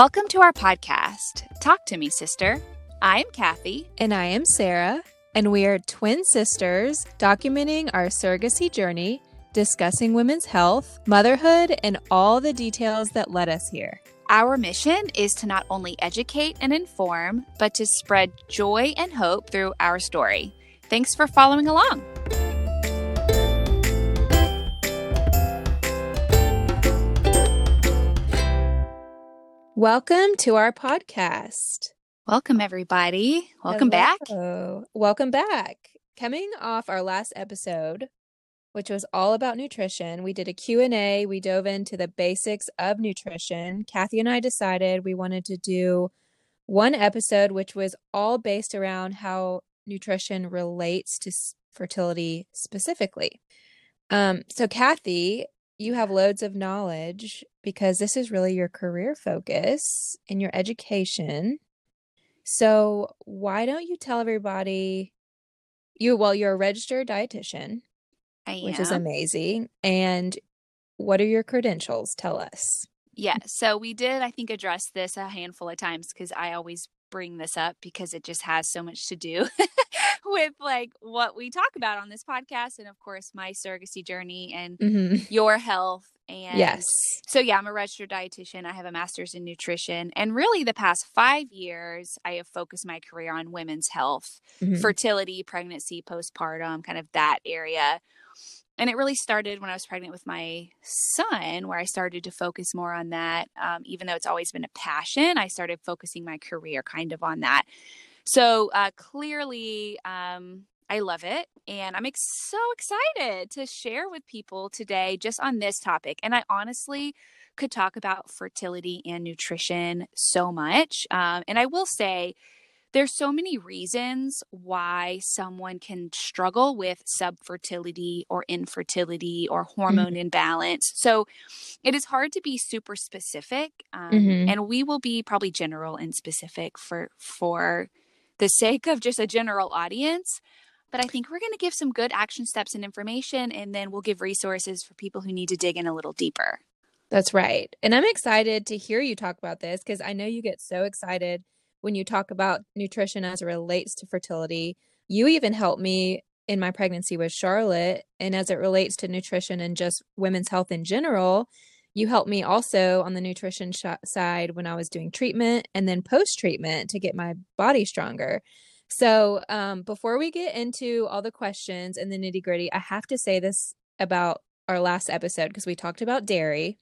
Welcome to our podcast, Talk to Me, Sister. I'm Kathy. And I am Sarah. And we are twin sisters documenting our surrogacy journey, discussing women's health, motherhood, and all the details that led us here. Our mission is to not only educate and inform, but to spread joy and hope through our story. Thanks for following along. Welcome to our podcast. Welcome, everybody. Welcome Hello. Back. Welcome back. Coming off our last episode, which was all about nutrition. We did a Q&A. We dove into the basics of nutrition. Kathy and I decided we wanted to do one episode, which was all based around how nutrition relates to fertility specifically. So Kathy, you have loads of knowledge because this is really your career focus and your education. So why don't you tell everybody, you're a registered dietitian. Which is amazing. And what are your credentials? Tell us. Yeah. So we did, I think, address this a handful of times because I always bring this up because it just has so much to do with like what we talk about on this podcast. And of course, my surrogacy journey and your health. And yes. So yeah, I'm a registered dietitian. I have a master's in nutrition. And really the past 5 years, I have focused my career on women's health, fertility, pregnancy, postpartum, kind of that area. And it really started when I was pregnant with my son, where I started to focus more on that. Even though it's always been a passion, I started focusing my career kind of on that. So clearly, I love it. And I'm so excited to share with people today just on this topic. And I honestly could talk about fertility and nutrition so much. And I will say, there's so many reasons why someone can struggle with subfertility or infertility or hormone imbalance. So it is hard to be super specific, and we will be probably general and specific for the sake of just a general audience. But I think we're going to give some good action steps and information, and then we'll give resources for people who need to dig in a little deeper. That's right. And I'm excited to hear you talk about this because I know you get so excited when you talk about nutrition as it relates to fertility. You even helped me in my pregnancy with Charlotte. And as it relates to nutrition and just women's health in general, you helped me also on the nutrition side when I was doing treatment and then post-treatment to get my body stronger. So before we get into all the questions and the nitty-gritty, I have to say this about our last episode because we talked about dairy.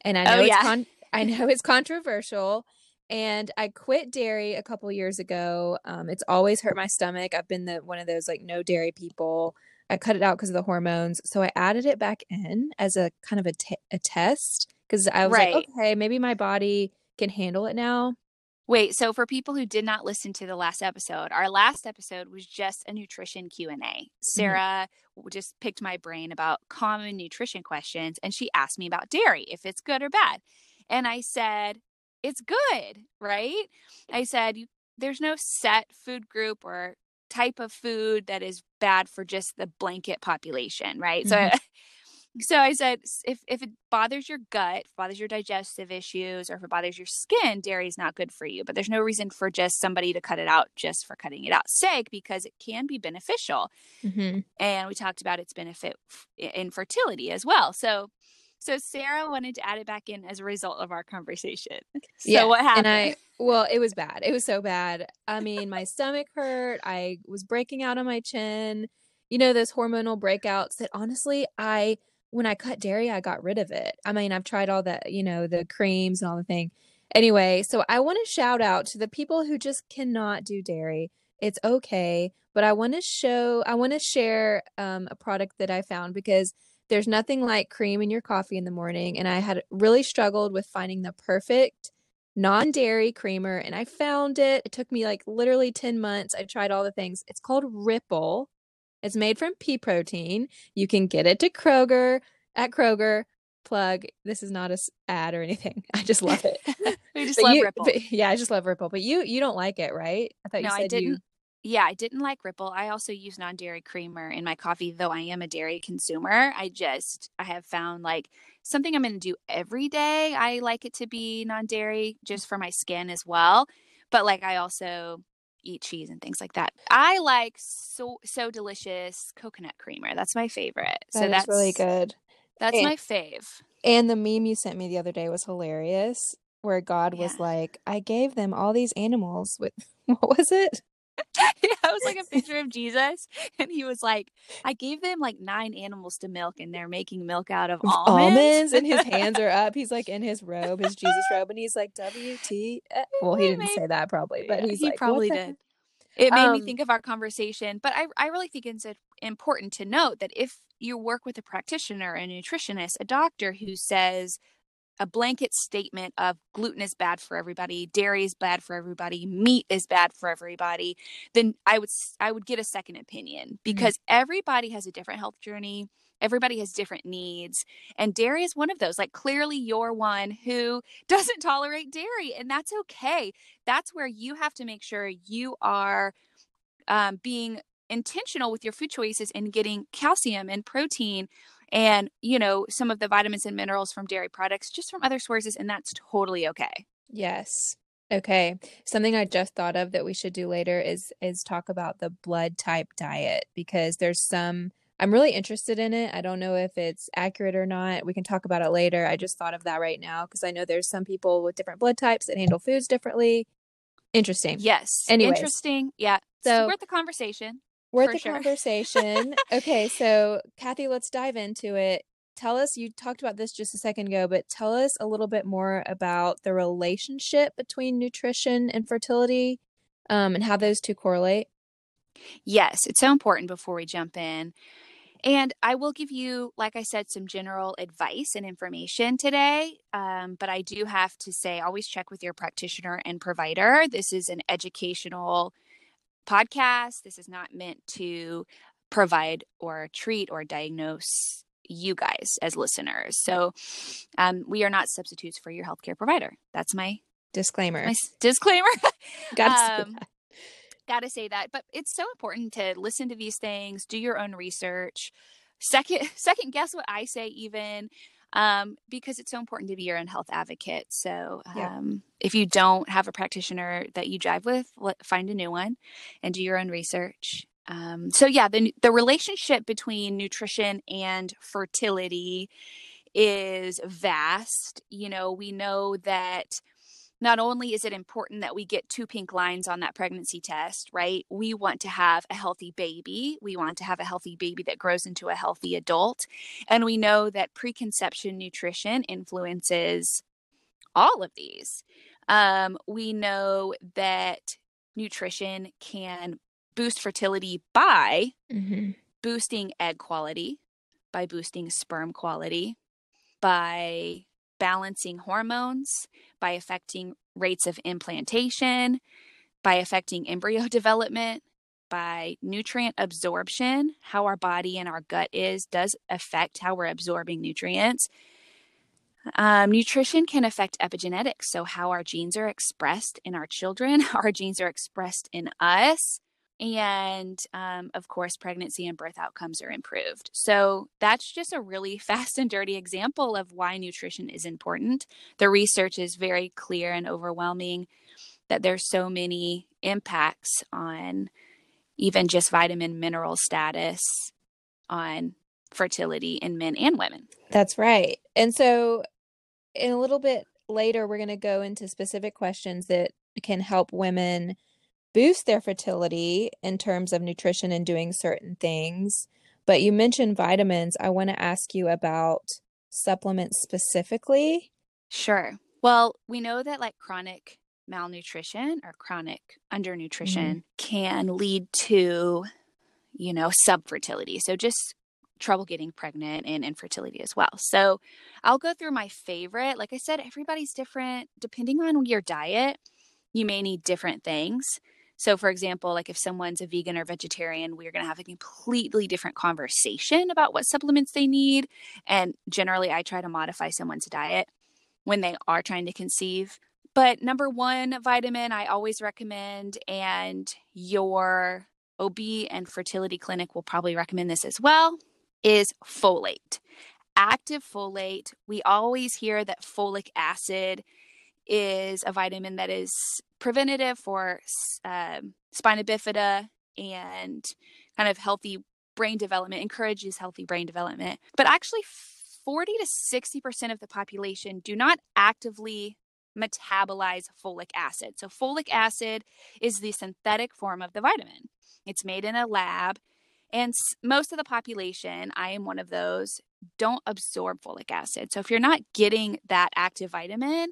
And I know, I know it's controversial. And I quit dairy a couple years ago. It's always hurt my stomach. I've been one of those like no dairy people. I cut it out because of the hormones. So I added it back in as a kind of a test because I was like, okay, maybe my body can handle it now. Wait, so for people who did not listen to the last episode, our last episode was just a nutrition Q&A. Sarah just picked my brain about common nutrition questions, and she asked me about dairy, if it's good or bad. And I said, it's good, right? I said, there's no set food group or type of food that is bad for just the blanket population, right? So I said, if it bothers your gut, if it bothers your digestive issues, or if it bothers your skin, dairy is not good for you. But there's no reason for just somebody to cut it out just for cutting it out's sake, because it can be beneficial. And we talked about its benefit in fertility as well. So Sarah wanted to add it back in as a result of our conversation. So what happened? And it was bad. It was so bad. I mean, my stomach hurt. I was breaking out on my chin. You know, those hormonal breakouts that honestly, when I cut dairy, I got rid of it. I mean, I've tried all the, the creams and all the thing. Anyway, so I want to shout out to the people who just cannot do dairy. It's okay. But I want to share a product that I found because there's nothing like cream in your coffee in the morning. And I had really struggled with finding the perfect non-dairy creamer. And I found it. It took me like literally 10 months. I tried all the things. It's called Ripple. It's made from pea protein. You can get it at Kroger. Plug. This is not an ad or anything. I just love it. I just love Ripple. But, I just love Ripple. But you don't like it, right? I thought you said I didn't. Yeah, I didn't like Ripple. I also use non-dairy creamer in my coffee, though I am a dairy consumer. I have found like something I'm going to do every day. I like it to be non-dairy just for my skin as well. But like I also eat cheese and things like that. I like so delicious coconut creamer. That's my favorite. That's really good. That's my fave. And the meme you sent me the other day was hilarious, where God was like, I gave them all these animals with, what was it? Yeah, it was like a picture of Jesus, and he was like, I gave them like 9 animals to milk, and they're making milk out of almonds. And his hands are up. He's like in his robe, his Jesus robe, and he's like, WT. Well, he didn't say that probably, but he's like, probably did. It made me think of our conversation, but I really think it's important to note that if you work with a practitioner, a nutritionist, a doctor who says a blanket statement of gluten is bad for everybody, dairy is bad for everybody, meat is bad for everybody, then I would get a second opinion, because everybody has a different health journey. Everybody has different needs. And dairy is one of those. Like, clearly you're one who doesn't tolerate dairy, and that's okay. That's where you have to make sure you are being intentional with your food choices and getting calcium and protein and, you know, some of the vitamins and minerals from dairy products, just from other sources. And that's totally okay. Yes. Okay. Something I just thought of that we should do later is talk about the blood type diet, because there's some, I'm really interested in it. I don't know if it's accurate or not. We can talk about it later. I just thought of that right now, because I know there's some people with different blood types that handle foods differently. Interesting. Yes. Anyways. Interesting. Yeah. So worth the conversation. Conversation. Okay. So Kathy, let's dive into it. Tell us, you talked about this just a second ago, but tell us a little bit more about the relationship between nutrition and fertility, and how those two correlate. Yes. It's so important before we jump in. And I will give you, like I said, some general advice and information today. But I do have to say, always check with your practitioner and provider. This is an educational podcast. This is not meant to provide or treat or diagnose you guys as listeners. So we are not substitutes for your healthcare provider. That's my disclaimer. Gotta say that. But it's so important to listen to these things, do your own research, second guess what I say even, because it's so important to be your own health advocate. So if you don't have a practitioner that you jive with, find a new one and do your own research. The relationship between nutrition and fertility is vast. You know, we know that not only is it important that we get 2 pink lines on that pregnancy test, right? We want to have a healthy baby. We want to have a healthy baby that grows into a healthy adult. And we know that preconception nutrition influences all of these. We know that nutrition can boost fertility by boosting egg quality, by boosting sperm quality, by balancing hormones, by affecting rates of implantation, by affecting embryo development, by nutrient absorption. How our body and our gut does affect how we're absorbing nutrients. Nutrition can affect epigenetics, so how our genes are expressed in our children, how our genes are expressed in us. And, of course, pregnancy and birth outcomes are improved. So that's just a really fast and dirty example of why nutrition is important. The research is very clear and overwhelming that there's so many impacts on even just vitamin mineral status on fertility in men and women. That's right. And so in a little bit later, we're going to go into specific questions that can help women boost their fertility in terms of nutrition and doing certain things. But you mentioned vitamins. I want to ask you about supplements specifically. Sure. Well, we know that like chronic malnutrition or chronic undernutrition can lead to, you know, subfertility. So just trouble getting pregnant and infertility as well. So I'll go through my favorite. Like I said, everybody's different. Depending on your diet, you may need different things. So for example, like if someone's a vegan or vegetarian, we're going to have a completely different conversation about what supplements they need. And generally, I try to modify someone's diet when they are trying to conceive But number one vitamin I always recommend, and your OB and fertility clinic will probably recommend this as well, is folate. Active folate. We always hear that folic acid is a vitamin that is preventative for spina bifida and kind of healthy brain development, encourages healthy brain development. But actually 40 to 60% of the population do not actively metabolize folic acid. So folic acid is the synthetic form of the vitamin. It's made in a lab, and most of the population, I am one of those, don't absorb folic acid. So if you're not getting that active vitamin,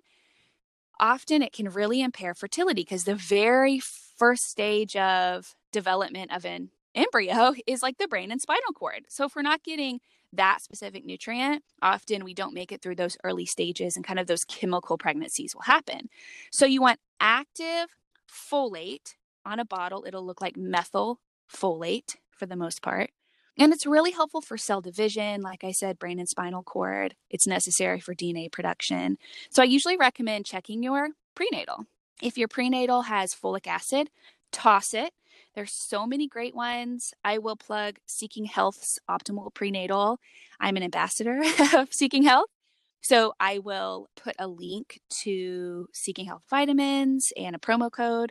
often it can really impair fertility, because the very first stage of development of an embryo is like the brain and spinal cord. So if we're not getting that specific nutrient, often we don't make it through those early stages, and kind of those chemical pregnancies will happen. So you want active folate. On a bottle, it'll look like methyl folate for the most part. And it's really helpful for cell division. Like I said, brain and spinal cord. It's necessary for DNA production. So I usually recommend checking your prenatal. If your prenatal has folic acid, toss it. There's so many great ones. I will plug Seeking Health's Optimal Prenatal. I'm an ambassador of Seeking Health. So I will put a link to Seeking Health vitamins and a promo code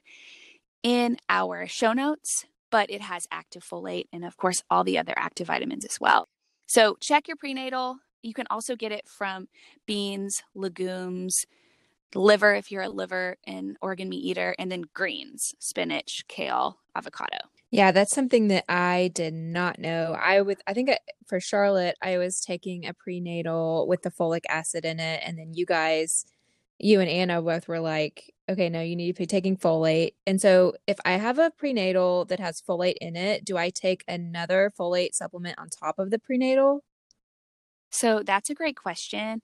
in our show notes, but it has active folate and, of course, all the other active vitamins as well. So check your prenatal. You can also get it from beans, legumes, liver if you're a liver and organ meat eater, and then greens, spinach, kale, avocado. Yeah, that's something that I did not know. For Charlotte, I was taking a prenatal with the folic acid in it, and then you and Anna both were like, okay, no, you need to be taking folate. And so if I have a prenatal that has folate in it, do I take another folate supplement on top of the prenatal? So that's a great question.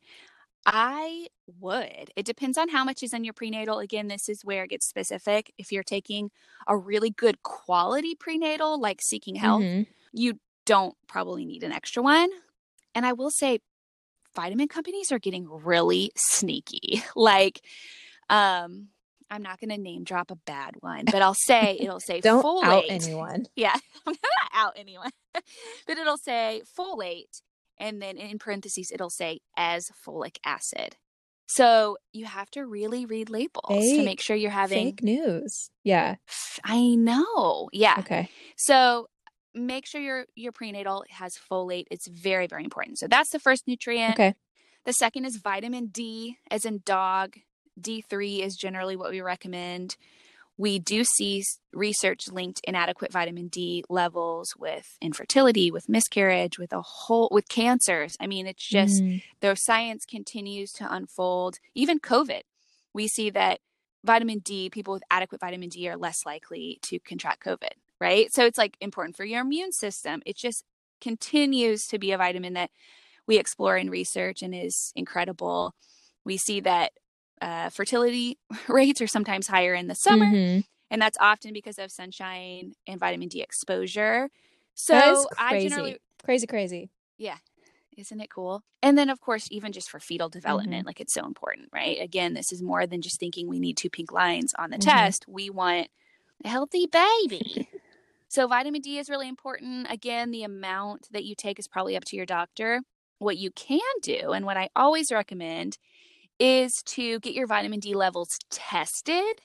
I would. It depends on how much is in your prenatal. Again, this is where it gets specific. If you're taking a really good quality prenatal, like Seeking Health, you don't probably need an extra one. And I will say, vitamin companies are getting really sneaky. Like, I'm not going to name drop a bad one, but I'll say it'll say don't folate. Out anyone. Yeah, I'm not out anyone, but it'll say folate, and then in parentheses it'll say as folic acid. So you have to really read labels to make sure you're having fake news. Yeah, I know. Yeah. Okay. So make sure your prenatal has folate. It's very, very important. So that's the first nutrient. Okay. The second is vitamin D, as in dog. D3 is generally what we recommend. We do see research linked inadequate vitamin D levels with infertility, with miscarriage, with cancers. I mean, it's just the science continues to unfold. Even COVID, we see that vitamin D, people with adequate vitamin D are less likely to contract COVID, right? So it's like important for your immune system. It just continues to be a vitamin that we explore in research and is incredible. We see that fertility rates are sometimes higher in the summer, and that's often because of sunshine and vitamin D exposure. So that is crazy. Crazy. Yeah. Isn't it cool? And then, of course, even just for fetal development, like it's so important, right? Again, this is more than just thinking we need two pink lines on the test. We want a healthy baby. So vitamin D is really important. Again, the amount that you take is probably up to your doctor. What you can do, and what I always recommend, is to get your vitamin D levels tested,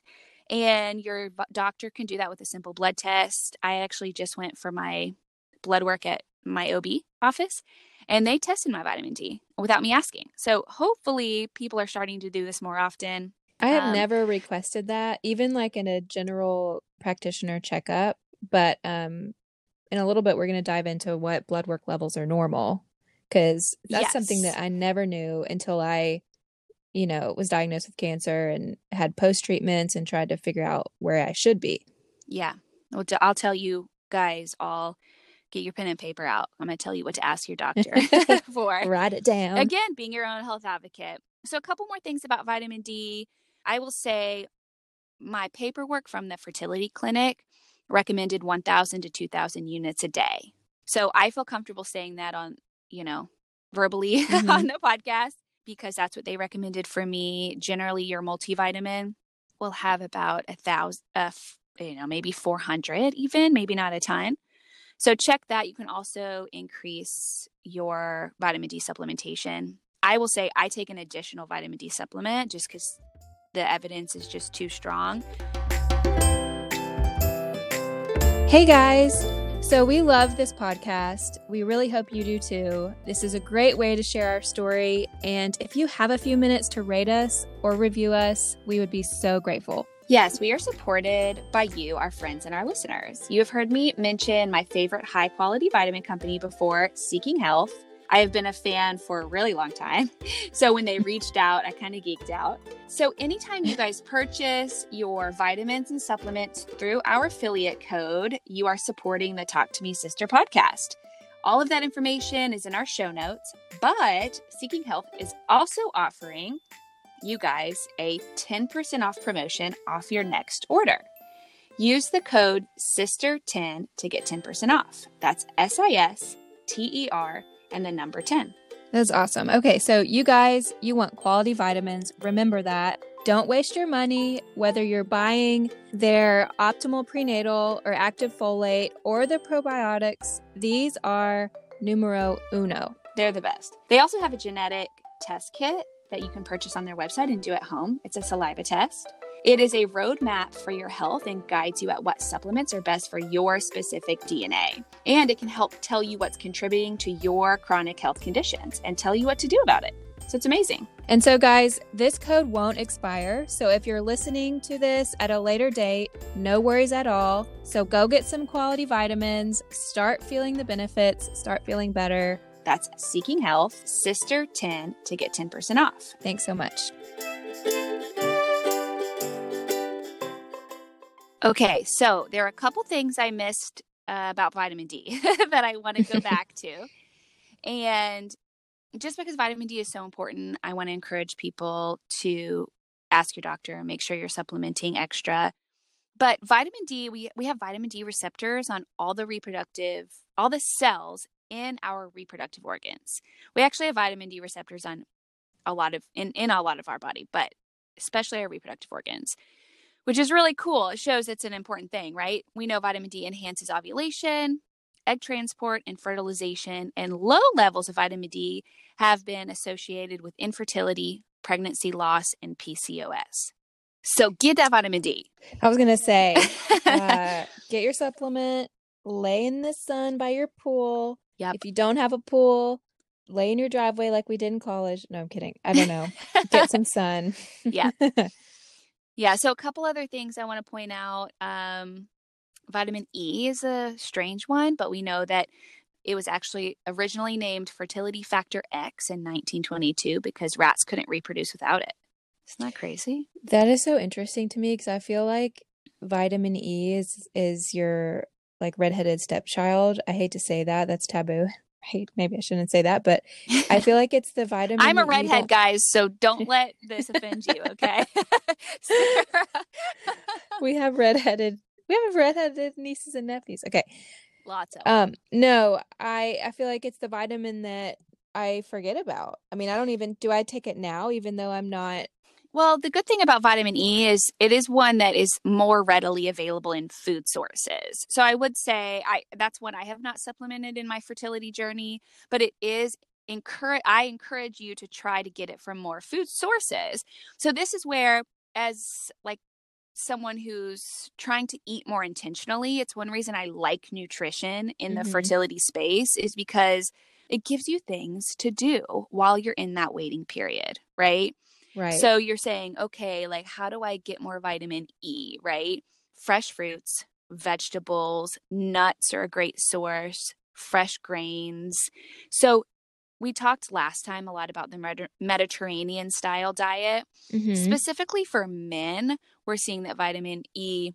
and your doctor can do that with a simple blood test. I actually just went for my blood work at my OB office, and they tested my vitamin D without me asking. So hopefully people are starting to do this more often. I have never requested that, even like in a general practitioner checkup, but in a little bit, we're going to dive into what blood work levels are normal, because that's something that I never knew until I was diagnosed with cancer and had post-treatments and tried to figure out where I should be. Yeah. Well, I'll tell you guys all, get your pen and paper out. I'm going to tell you what to ask your doctor for. Write it down. Again, being your own health advocate. So a couple more things about vitamin D. I will say my paperwork from the fertility clinic recommended 1,000 to 2,000 units a day. So I feel comfortable saying that verbally on the podcast. because that's what they recommended for me. Generally, your multivitamin will have about 1,000, maybe 400 even, maybe not a ton. So check that. You can also increase your vitamin D supplementation. I will say I take an additional vitamin D supplement just because the evidence is just too strong. Hey guys. So we love this podcast. We really hope you do too. This is a great way to share our story. And if you have a few minutes to rate us or review us, we would be so grateful. Yes, we are supported by you, our friends and our listeners. You have heard me mention my favorite high-quality vitamin company before, Seeking Health. I have been a fan for a really long time. So when they reached out, I kind of geeked out. So anytime you guys purchase your vitamins and supplements through our affiliate code, you are supporting the Talk to Me, Sister podcast. All of that information is in our show notes, but Seeking Health is also offering you guys a 10% off promotion off your next order. Use the code SISTER10 to get 10% off. That's SISTER and the number 10. That's awesome. Okay, so you guys, you want quality vitamins. Remember that. Don't waste your money, whether you're buying their Optimal Prenatal or Active Folate or the probiotics. These are numero uno. They're the best. They also have a genetic test kit that you can purchase on their website and do at home. It's a saliva test. It is a roadmap for your health and guides you at what supplements are best for your specific DNA. And it can help tell you what's contributing to your chronic health conditions and tell you what to do about it. So it's amazing. And so guys, this code won't expire. So if you're listening to this at a later date, no worries at all. So go get some quality vitamins, start feeling the benefits, start feeling better. That's Seeking Health, Sister 10 to get 10% off. Thanks so much. Okay, so there are a couple things I missed about vitamin D that I want to go back to. And just because vitamin D is so important, I want to encourage people to ask your doctor and make sure you're supplementing extra. But vitamin D, we have vitamin D receptors on all the cells in our reproductive organs. We actually have vitamin D receptors on a lot of our body, but especially our reproductive organs, which is really cool. It shows it's an important thing, right? We know vitamin D enhances ovulation, egg transport, and fertilization, and low levels of vitamin D have been associated with infertility, pregnancy loss, and PCOS. So get that vitamin D. I was going to say, get your supplement, lay in the sun by your pool. Yep. If you don't have a pool, lay in your driveway like we did in college. No, I'm kidding. I don't know. Get some sun. Yeah. Yeah. So a couple other things I want to point out. Vitamin E is a strange one, but we know that it was actually originally named fertility factor X in 1922 because rats couldn't reproduce without it. Isn't that crazy? That is so interesting to me because I feel like vitamin E is your like redheaded stepchild. I hate to say that. That's taboo. Maybe I shouldn't say that, but I feel like it's the vitamin. I'm a redhead, guys, so don't let this offend you, okay? We have redheaded nieces and nephews. Okay. Lots of them. No, I feel like it's the vitamin that I forget about. I mean, do I take it now, even though I'm not? Well, the good thing about vitamin E is it is one that is more readily available in food sources. So I would say that's one I have not supplemented in my fertility journey, but it is I encourage you to try to get it from more food sources. So this is where, as like someone who's trying to eat more intentionally, it's one reason I like nutrition in the fertility space is because it gives you things to do while you're in that waiting period, right? Right. So you're saying, okay, like how do I get more vitamin E, right? Fresh fruits, vegetables, nuts are a great source, fresh grains. So we talked last time a lot about the Mediterranean style diet. Mm-hmm. Specifically for men, we're seeing that vitamin E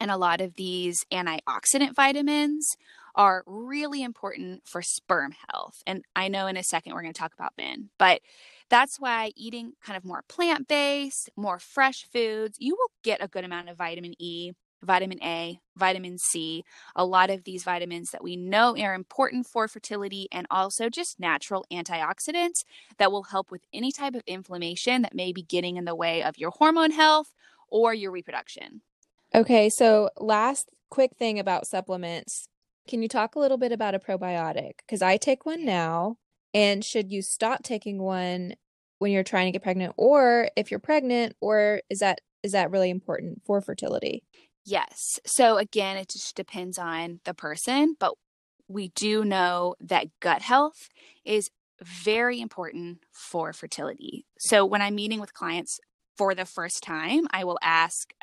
and a lot of these antioxidant vitamins are really important for sperm health. And I know in a second we're going to talk about men, but that's why eating kind of more plant-based, more fresh foods, you will get a good amount of vitamin E, vitamin A, vitamin C, a lot of these vitamins that we know are important for fertility, and also just natural antioxidants that will help with any type of inflammation that may be getting in the way of your hormone health or your reproduction. Okay, so last quick thing about supplements. Can you talk a little bit about a probiotic? Because I take one now, and should you stop taking one when you're trying to get pregnant, or if you're pregnant, or is that really important for fertility? Yes. So again, it just depends on the person, but we do know that gut health is very important for fertility. So when I'm meeting with clients for the first time, I will ask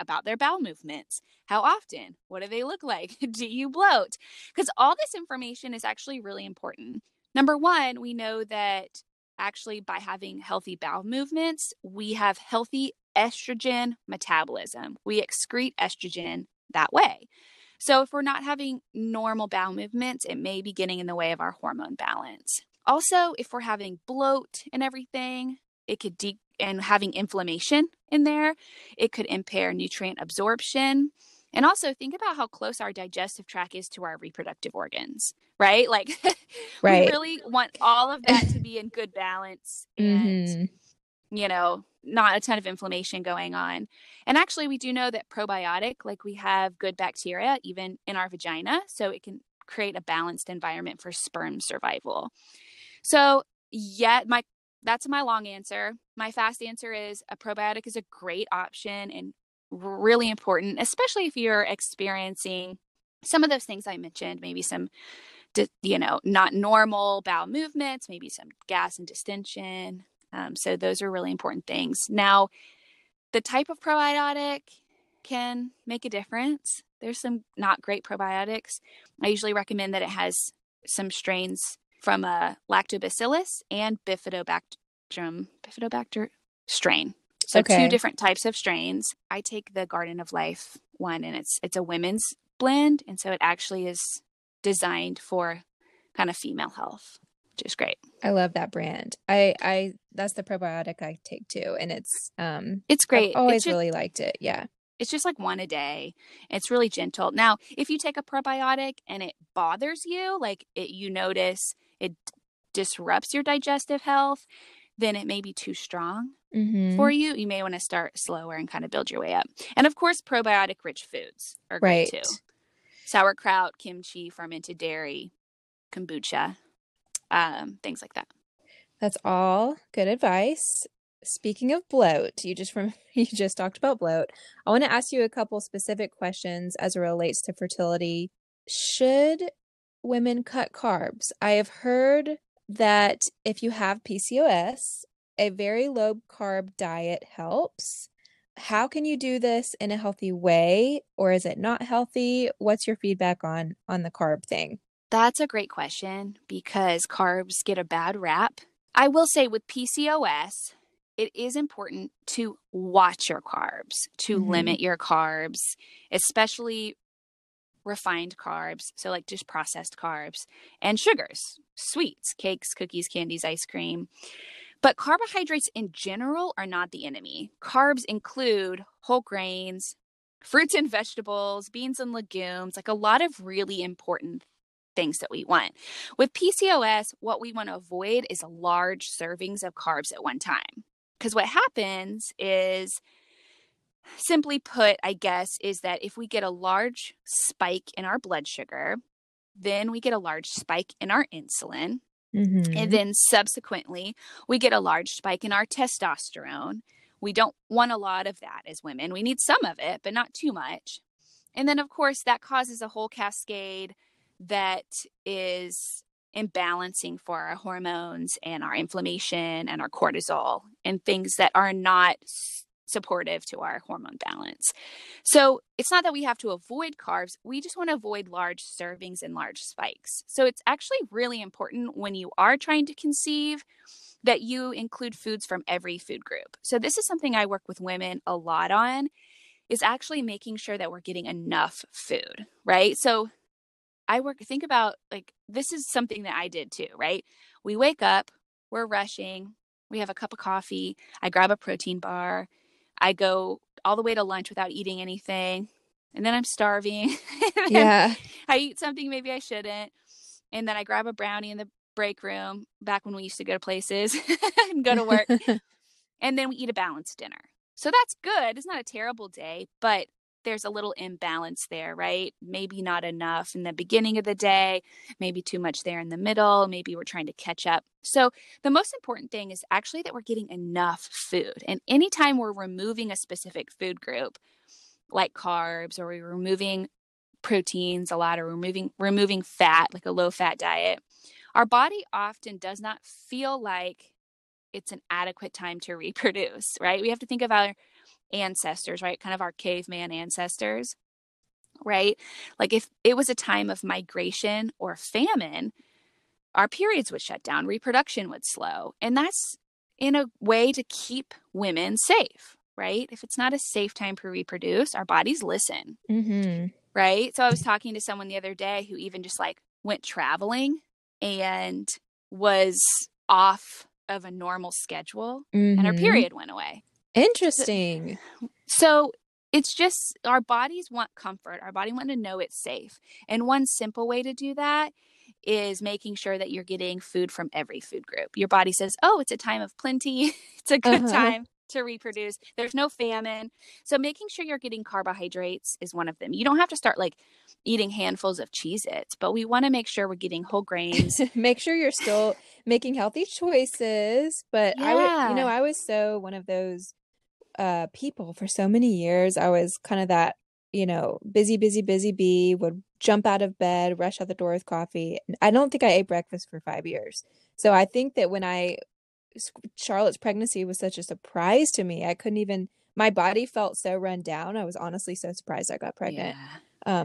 about their bowel movements. How often? What do they look like? Do you bloat? Because all this information is actually really important. Number one, we know that actually by having healthy bowel movements, we have healthy estrogen metabolism. We excrete estrogen that way. So if we're not having normal bowel movements, it may be getting in the way of our hormone balance. Also, if we're having bloat and everything, it could and having inflammation in there, it could impair nutrient absorption. And also think about how close our digestive tract is to our reproductive organs, right? Like right. We really want all of that to be in good balance and, you know, not a ton of inflammation going on. And actually we do know that probiotic, like we have good bacteria even in our vagina, so it can create a balanced environment for sperm survival. So that's my long answer. My fast answer is a probiotic is a great option and really important, especially if you're experiencing some of those things I mentioned, maybe some, not normal bowel movements, maybe some gas and distension. So those are really important things. Now, the type of probiotic can make a difference. There's some not great probiotics. I usually recommend that it has some strains from a lactobacillus and bifidobacter strain. So okay. Two different types of strains. I take the Garden of Life one, and it's a women's blend. And so it actually is designed for kind of female health, which is great. I love that brand. I that's the probiotic I take too. And it's great. I've always really liked it. Yeah. It's just like one a day. It's really gentle. Now, if you take a probiotic and it bothers you, like you notice it disrupts your digestive health, then it may be too strong for you. You may want to start slower and kind of build your way up. And of course, probiotic-rich foods are great too. Sauerkraut, kimchi, fermented dairy, kombucha, things like that. That's all good advice. Speaking of bloat, you just talked about bloat. I want to ask you a couple specific questions as it relates to fertility. Should women cut carbs? I have heard that if you have PCOS, a very low carb diet helps. How can you do this in a healthy way, or is it not healthy? What's your feedback on the carb thing? That's a great question because carbs get a bad rap. I will say with PCOS, it is important to watch your carbs, to limit your carbs, especially refined carbs, so like just processed carbs, and sugars, sweets, cakes, cookies, candies, ice cream. But carbohydrates in general are not the enemy. Carbs include whole grains, fruits and vegetables, beans and legumes, like a lot of really important things that we want. With PCOS, what we want to avoid is large servings of carbs at one time. Because what happens is, simply put, I guess, is that if we get a large spike in our blood sugar, then we get a large spike in our insulin. And then subsequently, we get a large spike in our testosterone. We don't want a lot of that as women. We need some of it, but not too much. And then, of course, that causes a whole cascade that is imbalancing for our hormones and our inflammation and our cortisol and things that are not supportive to our hormone balance. So it's not that we have to avoid carbs. We just want to avoid large servings and large spikes. So it's actually really important when you are trying to conceive that you include foods from every food group. So this is something I work with women a lot on, is actually making sure that we're getting enough food, right? So think about, like, this is something that I did too, right? We wake up, we're rushing, we have a cup of coffee, I grab a protein bar, I go all the way to lunch without eating anything. and then I'm starving. Yeah. I eat something maybe I shouldn't. And then I grab a brownie in the break room, back when we used to go to places and go to work. And then we eat a balanced dinner. So that's good. It's not a terrible day, but there's a little imbalance there, right? Maybe not enough in the beginning of the day, maybe too much there in the middle, maybe we're trying to catch up. So the most important thing is actually that we're getting enough food. And anytime we're removing a specific food group, like carbs, or we're removing proteins a lot, or removing fat, like a low-fat diet, our body often does not feel like it's an adequate time to reproduce, right? We have to think of our ancestors, right? Kind of our caveman ancestors, right? Like if it was a time of migration or famine, our periods would shut down, reproduction would slow. And that's in a way to keep women safe, right? If it's not a safe time to reproduce, our bodies listen, mm-hmm. right? So I was talking to someone the other day who even just like went traveling and was off of a normal schedule, mm-hmm. and her period went away. Interesting. So it's just our bodies want comfort. Our body wants to know it's safe. And one simple way to do that is making sure that you're getting food from every food group. Your body says, oh, it's a time of plenty. It's a good uh-huh. time to reproduce. There's no famine. So making sure you're getting carbohydrates is one of them. You don't have to start like eating handfuls of Cheez-Its, but we want to make sure we're getting whole grains. Make sure you're still making healthy choices. But yeah. I was so one of those people for so many years. I was kind of that, busy bee, would jump out of bed, rush out the door with coffee. I don't think I ate breakfast for 5 years. So I think that Charlotte's pregnancy was such a surprise to me. I couldn't even, my body felt so run down. I was honestly so surprised I got pregnant. Yeah.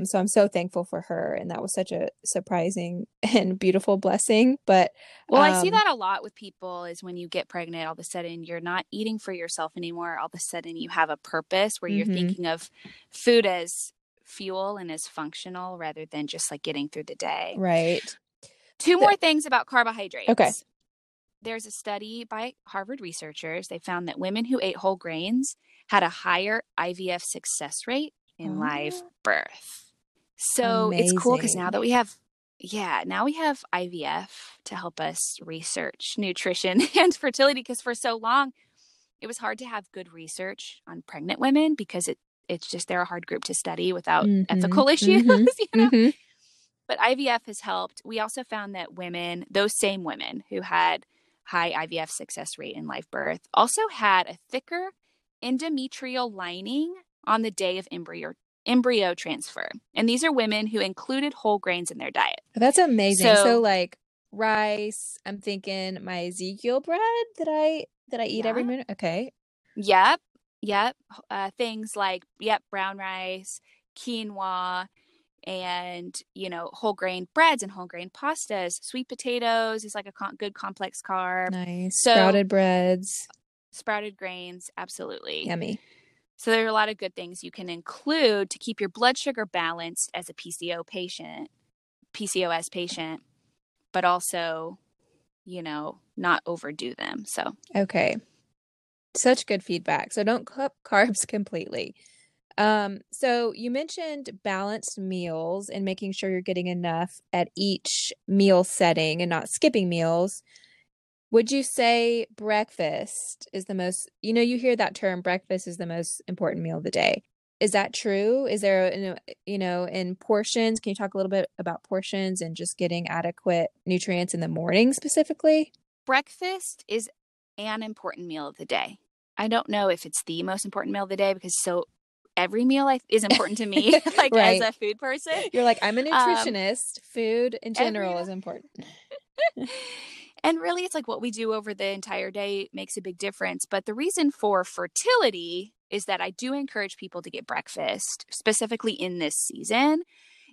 So I'm so thankful for her. And that was such a surprising and beautiful blessing. But I see that a lot with people is when you get pregnant, all of a sudden you're not eating for yourself anymore. All of a sudden you have a purpose where you're mm-hmm. thinking of food as fuel and as functional rather than just like getting through the day. Right. Two more things about carbohydrates. Okay. There's a study by Harvard researchers. They found that women who ate whole grains had a higher IVF success rate in live birth. So amazing. It's cool because now that we have, IVF to help us research nutrition and fertility, because for so long it was hard to have good research on pregnant women because it's just, they're a hard group to study without mm-hmm. ethical issues, mm-hmm. Mm-hmm. But IVF has helped. We also found that women, those same women who had high IVF success rate in live birth, also had a thicker endometrial lining on the day of embryo transfer. And these are women who included whole grains in their diet. That's amazing. So like rice, I'm thinking my Ezekiel bread that I eat every minute. Okay. Yep. Things like, brown rice, quinoa, and, whole grain breads and whole grain pastas. Sweet potatoes is like a good complex carb. Nice. So, sprouted breads. Sprouted grains. Absolutely. Yummy. So there are a lot of good things you can include to keep your blood sugar balanced as a PCOS patient, but also, not overdo them. So. Okay. Such good feedback. So don't cut carbs completely. So you mentioned balanced meals and making sure you're getting enough at each meal setting and not skipping meals. Would you say breakfast is the most, you hear that term, breakfast is the most important meal of the day. Is that true? Is there, in portions, can you talk a little bit about portions and just getting adequate nutrients in the morning specifically? Breakfast is an important meal of the day. I don't know if it's the most important meal of the day because every meal is important to me, like right. as a food person. You're like, I'm a nutritionist. Food in general is important. And really, it's like what we do over the entire day makes a big difference. But the reason for fertility is that I do encourage people to get breakfast, specifically in this season,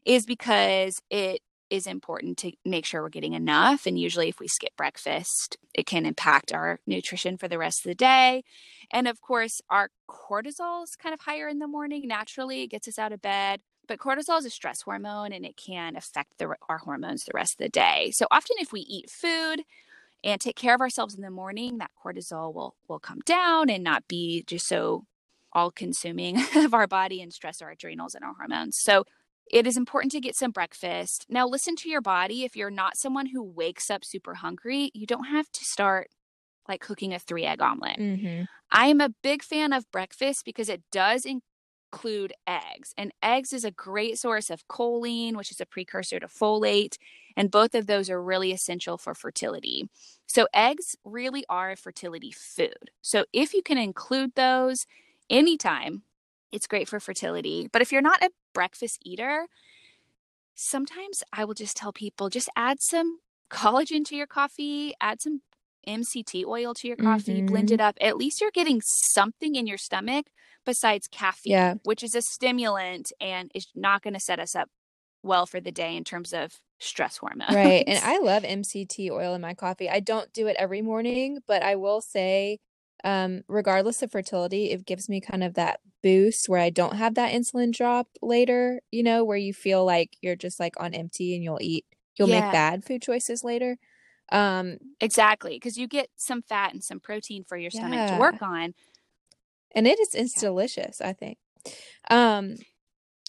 is because it is important to make sure we're getting enough. And usually if we skip breakfast, it can impact our nutrition for the rest of the day. And of course, our cortisol is kind of higher in the morning. Naturally, it gets us out of bed. But cortisol is a stress hormone, and it can affect our hormones the rest of the day. So often if we eat food and take care of ourselves in the morning, that cortisol will come down and not be just so all-consuming of our body and stress our adrenals and our hormones. So it is important to get some breakfast. Now, listen to your body. If you're not someone who wakes up super hungry, you don't have to start like cooking a 3-egg omelet. Mm-hmm. I am a big fan of breakfast because it does include eggs. And eggs is a great source of choline, which is a precursor to folate. And both of those are really essential for fertility. So eggs really are a fertility food. So if you can include those anytime, it's great for fertility. But if you're not a breakfast eater, sometimes I will just tell people, just add some collagen to your coffee, add some MCT oil to your coffee, mm-hmm. blend it up. At least you're getting something in your stomach besides caffeine, which is a stimulant and is not going to set us up well for the day in terms of stress hormones. Right. And I love MCT oil in my coffee. I don't do it every morning, but I will say, regardless of fertility, it gives me kind of that boost where I don't have that insulin drop later, you know, where you feel like you're just like on empty and you'll make bad food choices later. Exactly. 'Cause you get some fat and some protein for your stomach to work on. And it's delicious, I think.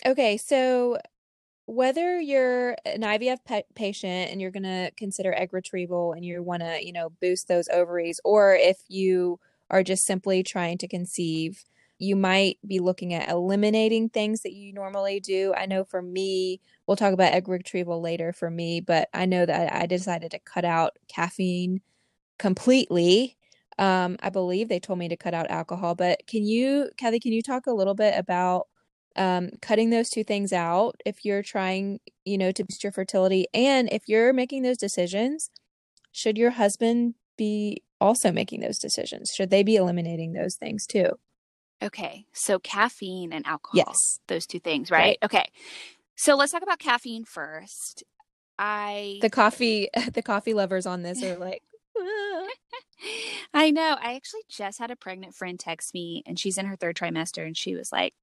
Okay. So whether you're an IVF patient and you're going to consider egg retrieval and you want to, you know, boost those ovaries, or if you are just simply trying to conceive, you might be looking at eliminating things that you normally do. I know for me, we'll talk about egg retrieval later for me, but I know that I decided to cut out caffeine completely. I believe they told me to cut out alcohol, but Kelly, can you talk a little bit about cutting those two things out if you're trying, you know, to boost your fertility? And if you're making those decisions, should your husband be also making those decisions? Should they be eliminating those things too? Okay. So caffeine and alcohol, those two things, right? Okay. So let's talk about caffeine first. The coffee lovers on this are like, I know. I actually just had a pregnant friend text me and she's in her 3rd trimester and she was like,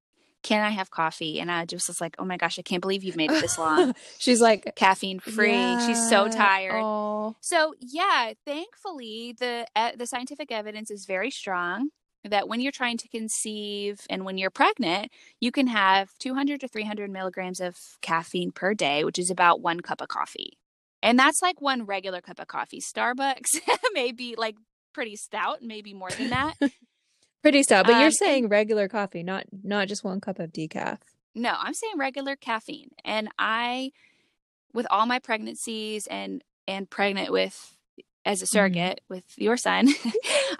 "Can I have coffee?" And I just was like, oh my gosh, I can't believe you've made it this long. She's like caffeine free. Yeah, she's so tired. Aww. So yeah, thankfully the scientific evidence is very strong that when you're trying to conceive and when you're pregnant, you can have 200 to 300 milligrams of caffeine per day, which is about 1 cup of coffee. And that's like 1 regular cup of coffee. Starbucks may be like pretty stout, maybe more than that. Pretty stout, but you're saying regular coffee, not just 1 cup of decaf. No, I'm saying regular caffeine. And I, with all my pregnancies and pregnant with, as a surrogate with your son,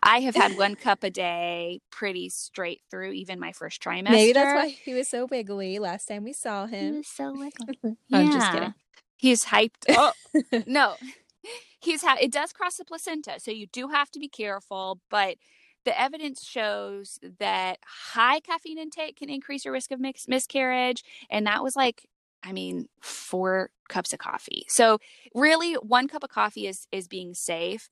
I have had 1 cup a day pretty straight through even my 1st trimester. Maybe that's why he was so wiggly last time we saw him. He was so wiggly. I'm just kidding. He's hyped. Oh, no. It does cross the placenta, so you do have to be careful, but the evidence shows that high caffeine intake can increase your risk of miscarriage. And that was 4 cups of coffee. So really 1 cup of coffee is being safe.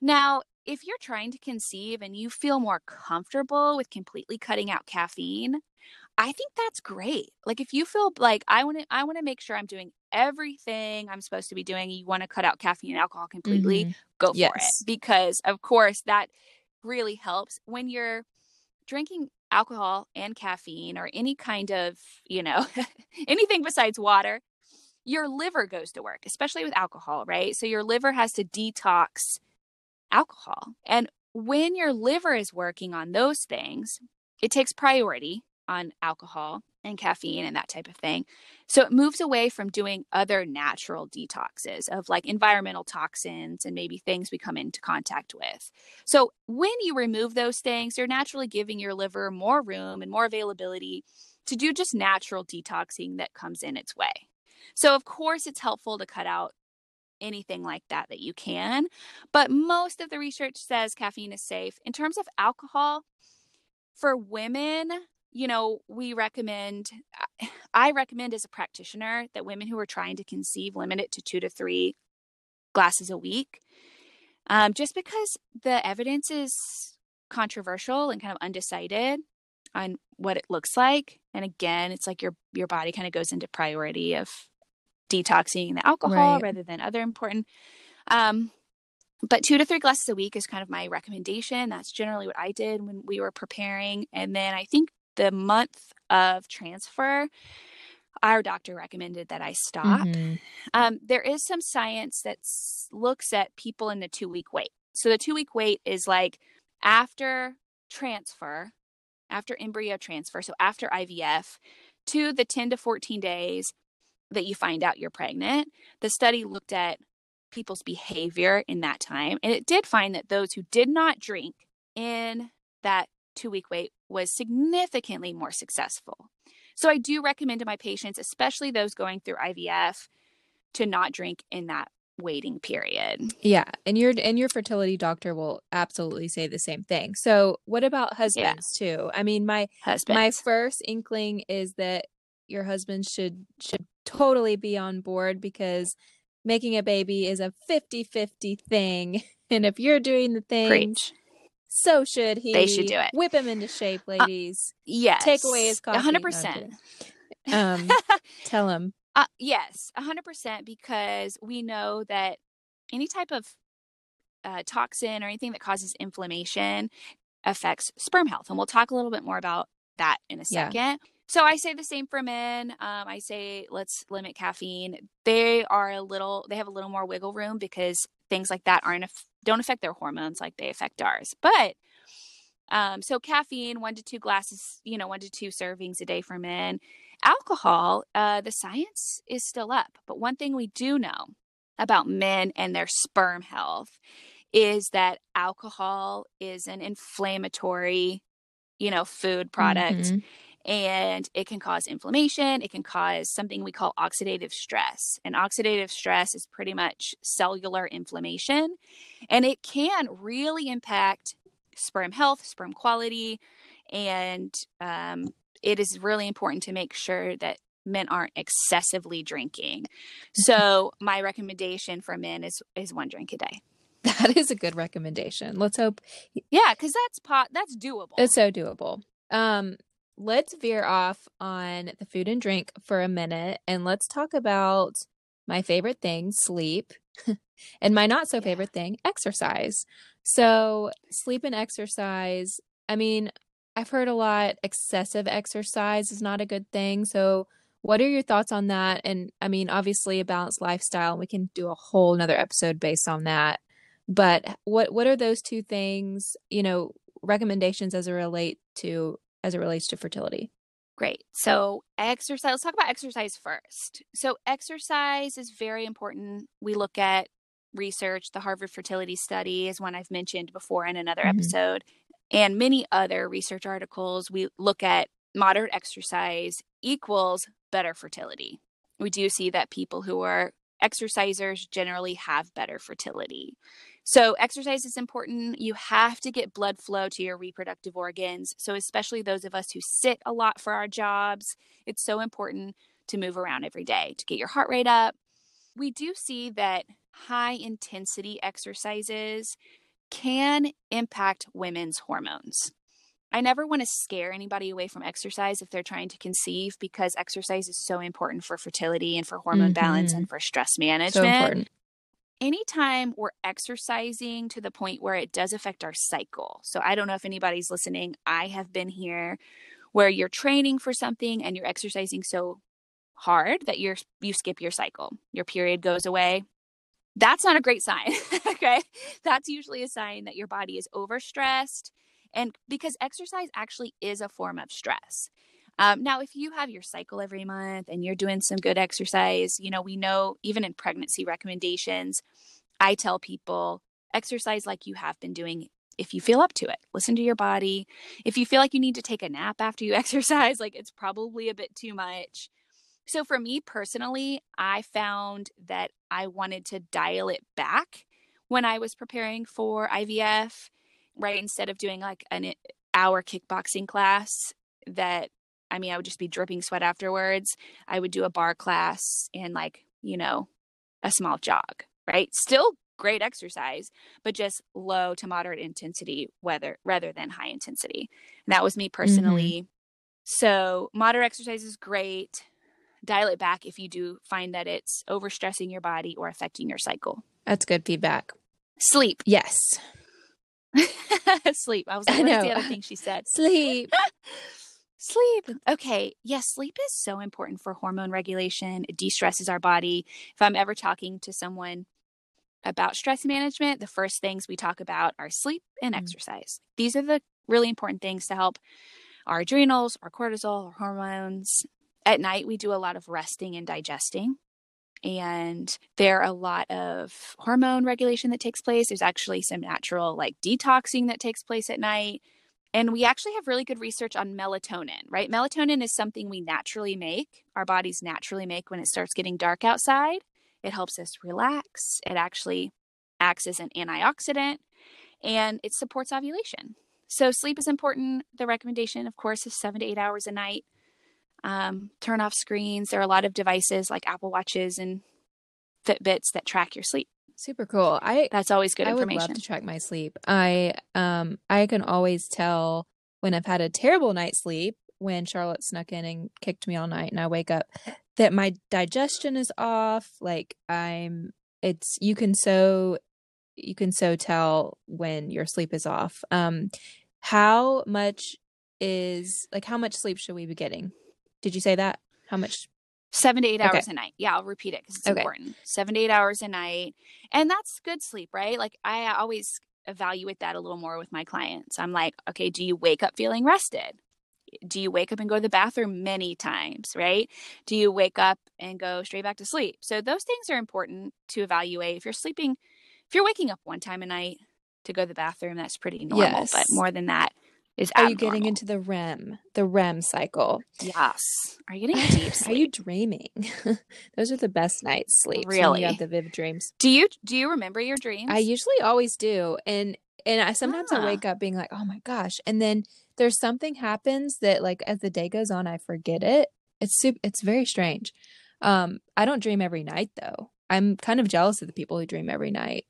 Now, if you're trying to conceive and you feel more comfortable with completely cutting out caffeine, I think that's great. Like if you feel like I want to make sure I'm doing everything I'm supposed to be doing, you want to cut out caffeine and alcohol completely, go for it. Because of course that really helps when you're drinking alcohol and caffeine or any kind of, you know, anything besides water, your liver goes to work, especially with alcohol, right? So your liver has to detox alcohol. And when your liver is working on those things, it takes priority on alcohol and caffeine and that type of thing. So it moves away from doing other natural detoxes of like environmental toxins and maybe things we come into contact with. So when you remove those things, you're naturally giving your liver more room and more availability to do just natural detoxing that comes in its way. So of course it's helpful to cut out anything like that you can, but most of the research says caffeine is safe. In terms of alcohol, for women, you know, I recommend as a practitioner that women who are trying to conceive limit it to 2 to 3 glasses a week. Just because the evidence is controversial and kind of undecided on what it looks like. And again, it's like your body kind of goes into priority of detoxing the alcohol rather than other important But 2 to 3 glasses a week is kind of my recommendation. That's generally what I did when we were preparing. And then I think the month of transfer, our doctor recommended that I stop. Mm-hmm. There is some science that looks at people in the 2-week wait. So the 2-week wait is like after transfer, after embryo transfer, so after IVF, to the 10 to 14 days that you find out you're pregnant. The study looked at people's behavior in that time, and it did find that those who did not drink in that 2-week wait was significantly more successful. So I do recommend to my patients, especially those going through IVF, to not drink in that waiting period. Yeah. And your fertility doctor will absolutely say the same thing. So what about husbands too? I mean, my first inkling is that your husband should totally be on board, because making a baby is a 50-50 thing. And if you're doing the thing, preach. So should he. They should do it. Whip him into shape, ladies. Yes. Take away his coffee. 100%. Tell him. Yes, 100%, because we know that any type of toxin or anything that causes inflammation affects sperm health. And we'll talk a little bit more about that in a second. Yeah. So I say the same for men. I say, let's limit caffeine. They have a little more wiggle room, because things like that don't affect their hormones like they affect ours. But so caffeine, 1 to 2 glasses, 1 to 2 servings a day for men. Alcohol, the science is still up. But one thing we do know about men and their sperm health is that alcohol is an inflammatory, food product. Mm-hmm. And it can cause inflammation. It can cause something we call oxidative stress. And oxidative stress is pretty much cellular inflammation. And it can really impact sperm health, sperm quality. And it is really important to make sure that men aren't excessively drinking. So my recommendation for men is 1 drink a day. That is a good recommendation. Let's hope. Yeah, because that's doable. It's so doable. Let's veer off on the food and drink for a minute, and let's talk about my favorite thing, sleep, and my not so favorite thing, exercise. So sleep and exercise, I mean, I've heard a lot, excessive exercise is not a good thing. So what are your thoughts on that? And I mean, obviously a balanced lifestyle, we can do a whole nother episode based on that. But what are those two things, recommendations as it relates to fertility? Great. So exercise, let's talk about exercise first. So exercise is very important. We look at research. The Harvard fertility study is one I've mentioned before in another mm-hmm. episode, and many other research articles. We look at moderate exercise equals better fertility. We do see that people who are exercisers generally have better fertility. So exercise is important. You have to get blood flow to your reproductive organs. So especially those of us who sit a lot for our jobs, it's so important to move around every day to get your heart rate up. We do see that high intensity exercises can impact women's hormones. I never want to scare anybody away from exercise if they're trying to conceive, because exercise is so important for fertility and for hormone mm-hmm. balance and for stress management. So important. Anytime we're exercising to the point where it does affect our cycle. So I don't know if anybody's listening. I have been here where you're training for something and you're exercising so hard that you skip your cycle. Your period goes away. That's not a great sign, okay? That's usually a sign that your body is overstressed, and because exercise actually is a form of stress. Now, if you have your cycle every month and you're doing some good exercise, we know even in pregnancy recommendations, I tell people exercise like you have been doing if you feel up to it. Listen to your body. If you feel like you need to take a nap after you exercise, like it's probably a bit too much. So for me personally, I found that I wanted to dial it back when I was preparing for IVF, right? Instead of doing like an hour kickboxing class I would just be dripping sweat afterwards, I would do a bar class and a small jog, right? Still great exercise, but just low to moderate intensity rather than high intensity. And that was me personally. Mm-hmm. So moderate exercise is great. Dial it back if you do find that it's overstressing your body or affecting your cycle. That's good feedback. Sleep. Yes. Sleep. I was like, what's the other thing she said? Sleep. Sleep. Okay. Yes. Yeah, sleep is so important for hormone regulation. It de-stresses our body. If I'm ever talking to someone about stress management, the first things we talk about are sleep and exercise. These are the really important things to help our adrenals, our cortisol, our hormones. At night, we do a lot of resting and digesting. And there are a lot of hormone regulation that takes place. There's actually some natural like detoxing that takes place at night. And we actually have really good research on melatonin, right? Melatonin is something we naturally make. Our bodies naturally make when it starts getting dark outside. It helps us relax. It actually acts as an antioxidant and it supports ovulation. So sleep is important. The recommendation, of course, is 7 to 8 hours a night. Turn off screens. There are a lot of devices like Apple Watches and Fitbits that track your sleep. Super cool. That's always good information. I would love to track my sleep. I can always tell when I've had a terrible night's sleep, when Charlotte snuck in and kicked me all night and I wake up, that my digestion is off. Like you can so tell when your sleep is off. How much sleep should we be getting? Did you say that? How much? 7 to 8 hours a night. Yeah, I'll repeat it because it's important. 7 to 8 hours a night. And that's good sleep, right? Like I always evaluate that a little more with my clients. I'm like, okay, do you wake up feeling rested? Do you wake up and go to the bathroom many times, right? Do you wake up and go straight back to sleep? So those things are important to evaluate. If you're waking up one time a night to go to the bathroom, that's pretty normal. Yes. But more than that, are you getting into the REM cycle? Yes. Are you getting deep sleep? Are you dreaming? Those are the best night's sleep. Really? You have the vivid dreams. Do you remember your dreams? I usually always do. And I sometimes wake up being like, oh my gosh. And then there's something happens that like as the day goes on, I forget it. It's very strange. I don't dream every night though. I'm kind of jealous of the people who dream every night.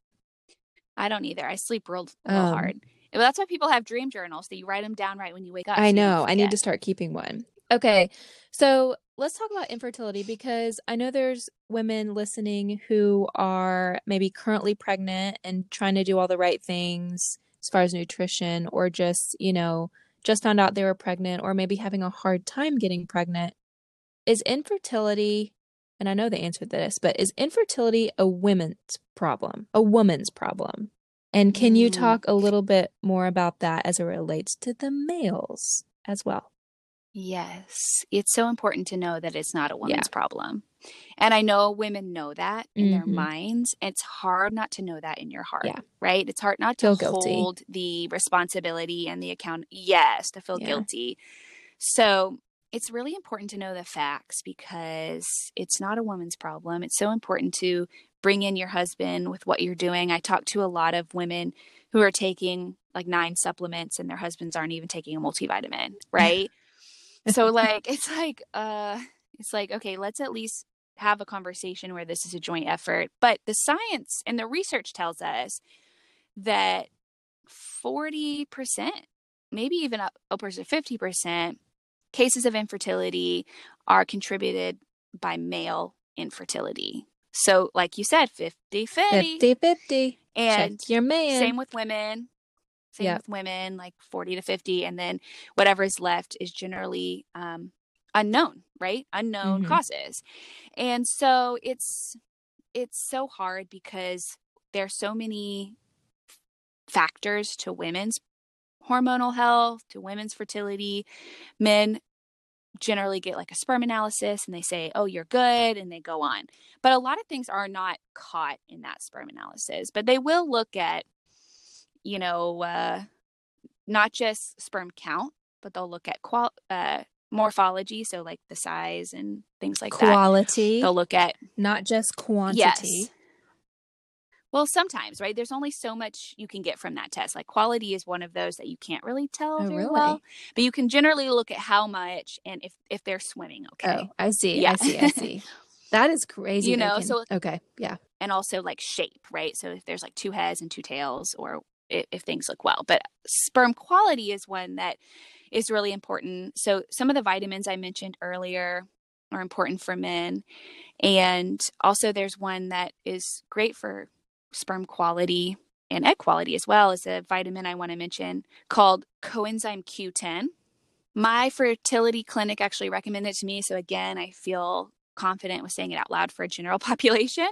I don't either. I sleep real hard. Well, that's why people have dream journals, that you write them down right when you wake up. I know. I need to start keeping one. Okay. So let's talk about infertility, because I know there's women listening who are maybe currently pregnant and trying to do all the right things as far as nutrition, or just found out they were pregnant, or maybe having a hard time getting pregnant. Is infertility, and I know the answer to this, but is infertility a woman's problem? And can you talk a little bit more about that as it relates to the males as well? Yes. It's so important to know that it's not a woman's problem. And I know women know that in their minds. It's hard not to know that in your heart, right? It's hard not to hold the responsibility and the account. Yes, to feel guilty. So it's really important to know the facts, because it's not a woman's problem. It's so important to bring in your husband with what you're doing. I talk to a lot of women who are taking like 9 supplements and their husbands aren't even taking a multivitamin, right? So like, it's like, okay, let's at least have a conversation where this is a joint effort. But the science and the research tells us that 40%, maybe even upwards of 50% cases of infertility are contributed by male infertility. So like you said, 50-50. 50-50. And check your man. Same with women. Like 40 to 50. And then whatever is left is generally unknown, right? Unknown causes. And so it's so hard, because there are so many factors to women's hormonal health, to women's fertility. Men generally get like a sperm analysis and they say, oh, you're good, and they go on. But a lot of things are not caught in that sperm analysis, but they will look at, not just sperm count, but they'll look at morphology. So like the size and things like that. Quality. They'll look at. Not just quantity. Yes. Well, sometimes, right? There's only so much you can get from that test. Like quality is one of those that you can't really tell very well, but you can generally look at how much and if they're swimming. Okay. Oh, I see. Yeah. I see. That is crazy. Okay. Yeah. And also like shape, right? So if there's like 2 heads and 2 tails, or if things look well, but sperm quality is one that is really important. So some of the vitamins I mentioned earlier are important for men. And also there's one that is great for sperm quality and egg quality as well, is a vitamin I want to mention called coenzyme Q10. My fertility clinic actually recommended it to me. So again, I feel confident with saying it out loud for a general population.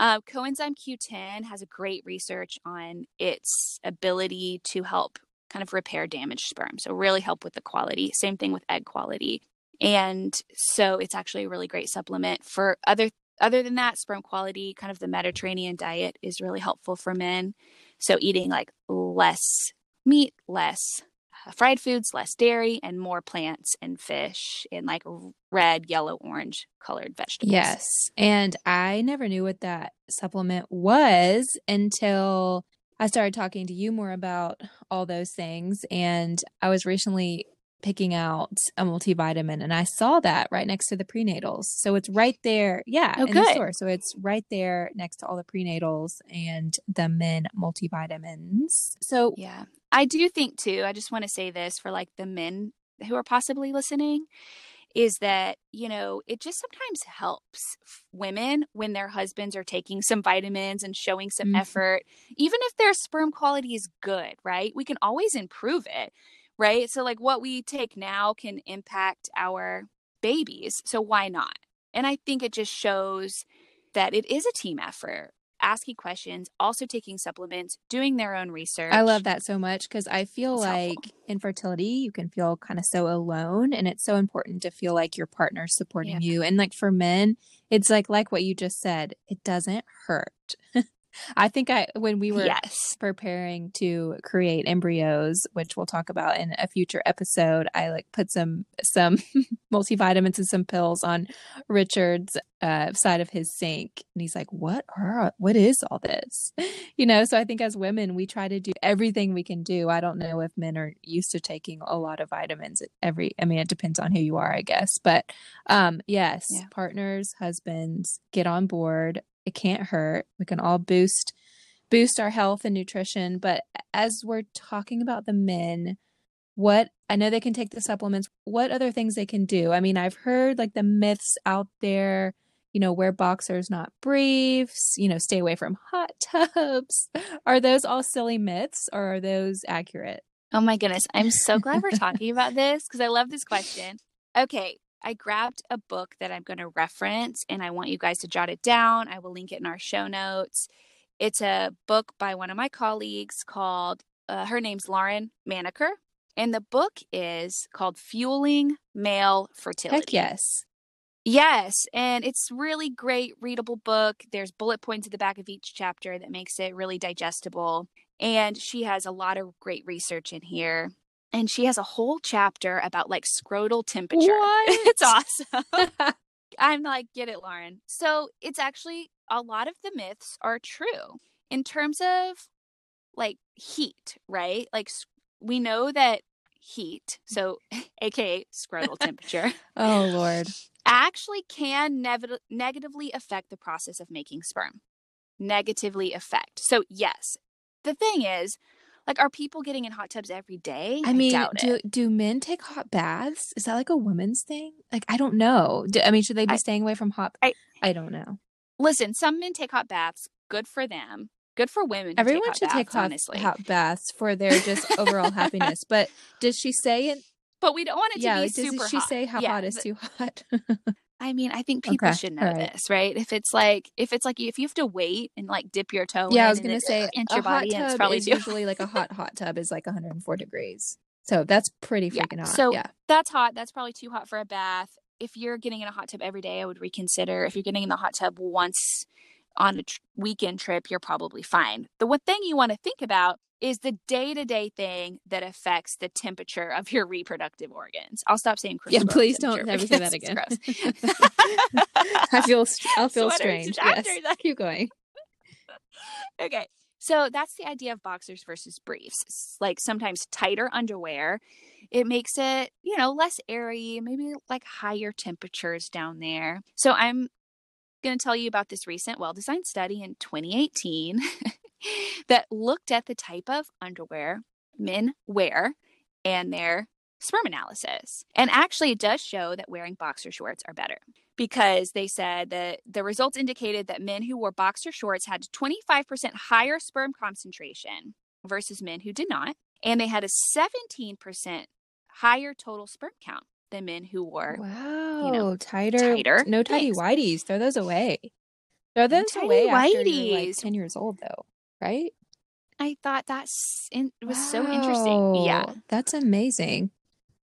Coenzyme Q10 has a great research on its ability to help kind of repair damaged sperm. So really help with the quality. Same thing with egg quality. And so it's actually a really great supplement for other than that, sperm quality, kind of the Mediterranean diet is really helpful for men. So eating like less meat, less fried foods, less dairy, and more plants and fish and like red, yellow, orange colored vegetables. Yes. And I never knew what that supplement was until I started talking to you more about all those things. And I was recently picking out a multivitamin and I saw that right next to the prenatals. So it's right there. Yeah. Oh, in the store. So it's right there next to all the prenatals and the men multivitamins. So yeah, I do think too, I just want to say this for like the men who are possibly listening, is that, you know, it just sometimes helps women when their husbands are taking some vitamins and showing some effort, even if their sperm quality is good, right? We can always improve it, right? So like what we take now can impact our babies. So why not? And I think it just shows that it is a team effort. Asking questions, also taking supplements, doing their own research. I love that so much because I feel it's like helpful. In fertility, you can feel kind of so alone, and it's so important to feel like your partner's supporting you. And like for men, it's like what you just said, it doesn't hurt. I think when we were preparing to create embryos, which we'll talk about in a future episode, I like put some multivitamins and some pills on Richard's side of his sink. And he's like, what is all this? You know, so I think as women, we try to do everything we can do. I don't know if men are used to taking a lot of vitamins it depends on who you are, I guess. But partners, husbands, get on board. It can't hurt. We can all boost our health and nutrition. But as we're talking about the men, I know they can take the supplements, what other things they can do? I mean, I've heard like the myths out there, you know, wear boxers, not briefs, you know, stay away from hot tubs. Are those all silly myths or are those accurate? Oh my goodness. I'm so glad we're talking about this because I love this question. Okay. I grabbed a book that I'm going to reference and I want you guys to jot it down. I will link it in our show notes. It's a book by one of my colleagues called, her name's Lauren Manaker. And the book is called Fueling Male Fertility. Heck yes. Yes. And it's really great readable book. There's bullet points at the back of each chapter that makes it really digestible. And she has a lot of great research in here. And she has a whole chapter about like scrotal temperature. What? It's awesome. I'm like, get it, Lauren. So it's actually a lot of the myths are true in terms of like heat, right? Like we know that heat, so aka scrotal temperature. Oh, Lord. Actually can negatively affect the process of making sperm. Negatively affect. So yes, the thing is, like, are people getting in hot tubs every day? I mean, doubt it. Do men take hot baths? Is that like a woman's thing? Like, I don't know. Should they be staying away from hot? I don't know. Listen, some men take hot baths. Good for them. Good for women. Everyone should take hot baths for their just overall happiness. But did she say it? But we don't want it to be super hot. Did she say how hot is too hot? I mean, I think people should know this, right? If it's like if you have to wait and like dip your toe in, I was going to say a hot tub is usually like a hot tub is like 104 degrees. So that's pretty freaking hot. So that's hot. That's probably too hot for a bath. If you're getting in a hot tub every day, I would reconsider. If you're getting in the hot tub once on a weekend trip, you're probably fine. The one thing you want to think about is the day-to-day thing that affects the temperature of your reproductive organs. I'll stop saying crystal. Yeah, please don't never say that again. I'll feel strange. Yes. Keep going. Okay. So that's the idea of boxers versus briefs. It's like sometimes tighter underwear. It makes it, you know, less airy, maybe like higher temperatures down there. So I'm going to tell you about this recent well-designed study in 2018 that looked at the type of underwear men wear and their sperm analysis. And actually, it does show that wearing boxer shorts are better, because they said that the results indicated that men who wore boxer shorts had a 25% higher sperm concentration versus men who did not. And they had a 17% higher total sperm count than men who wore, tighter. No tighty-whities. Throw those away. Throw those away after you're like 10 years old, though, right? I thought that was so interesting. Yeah. That's amazing.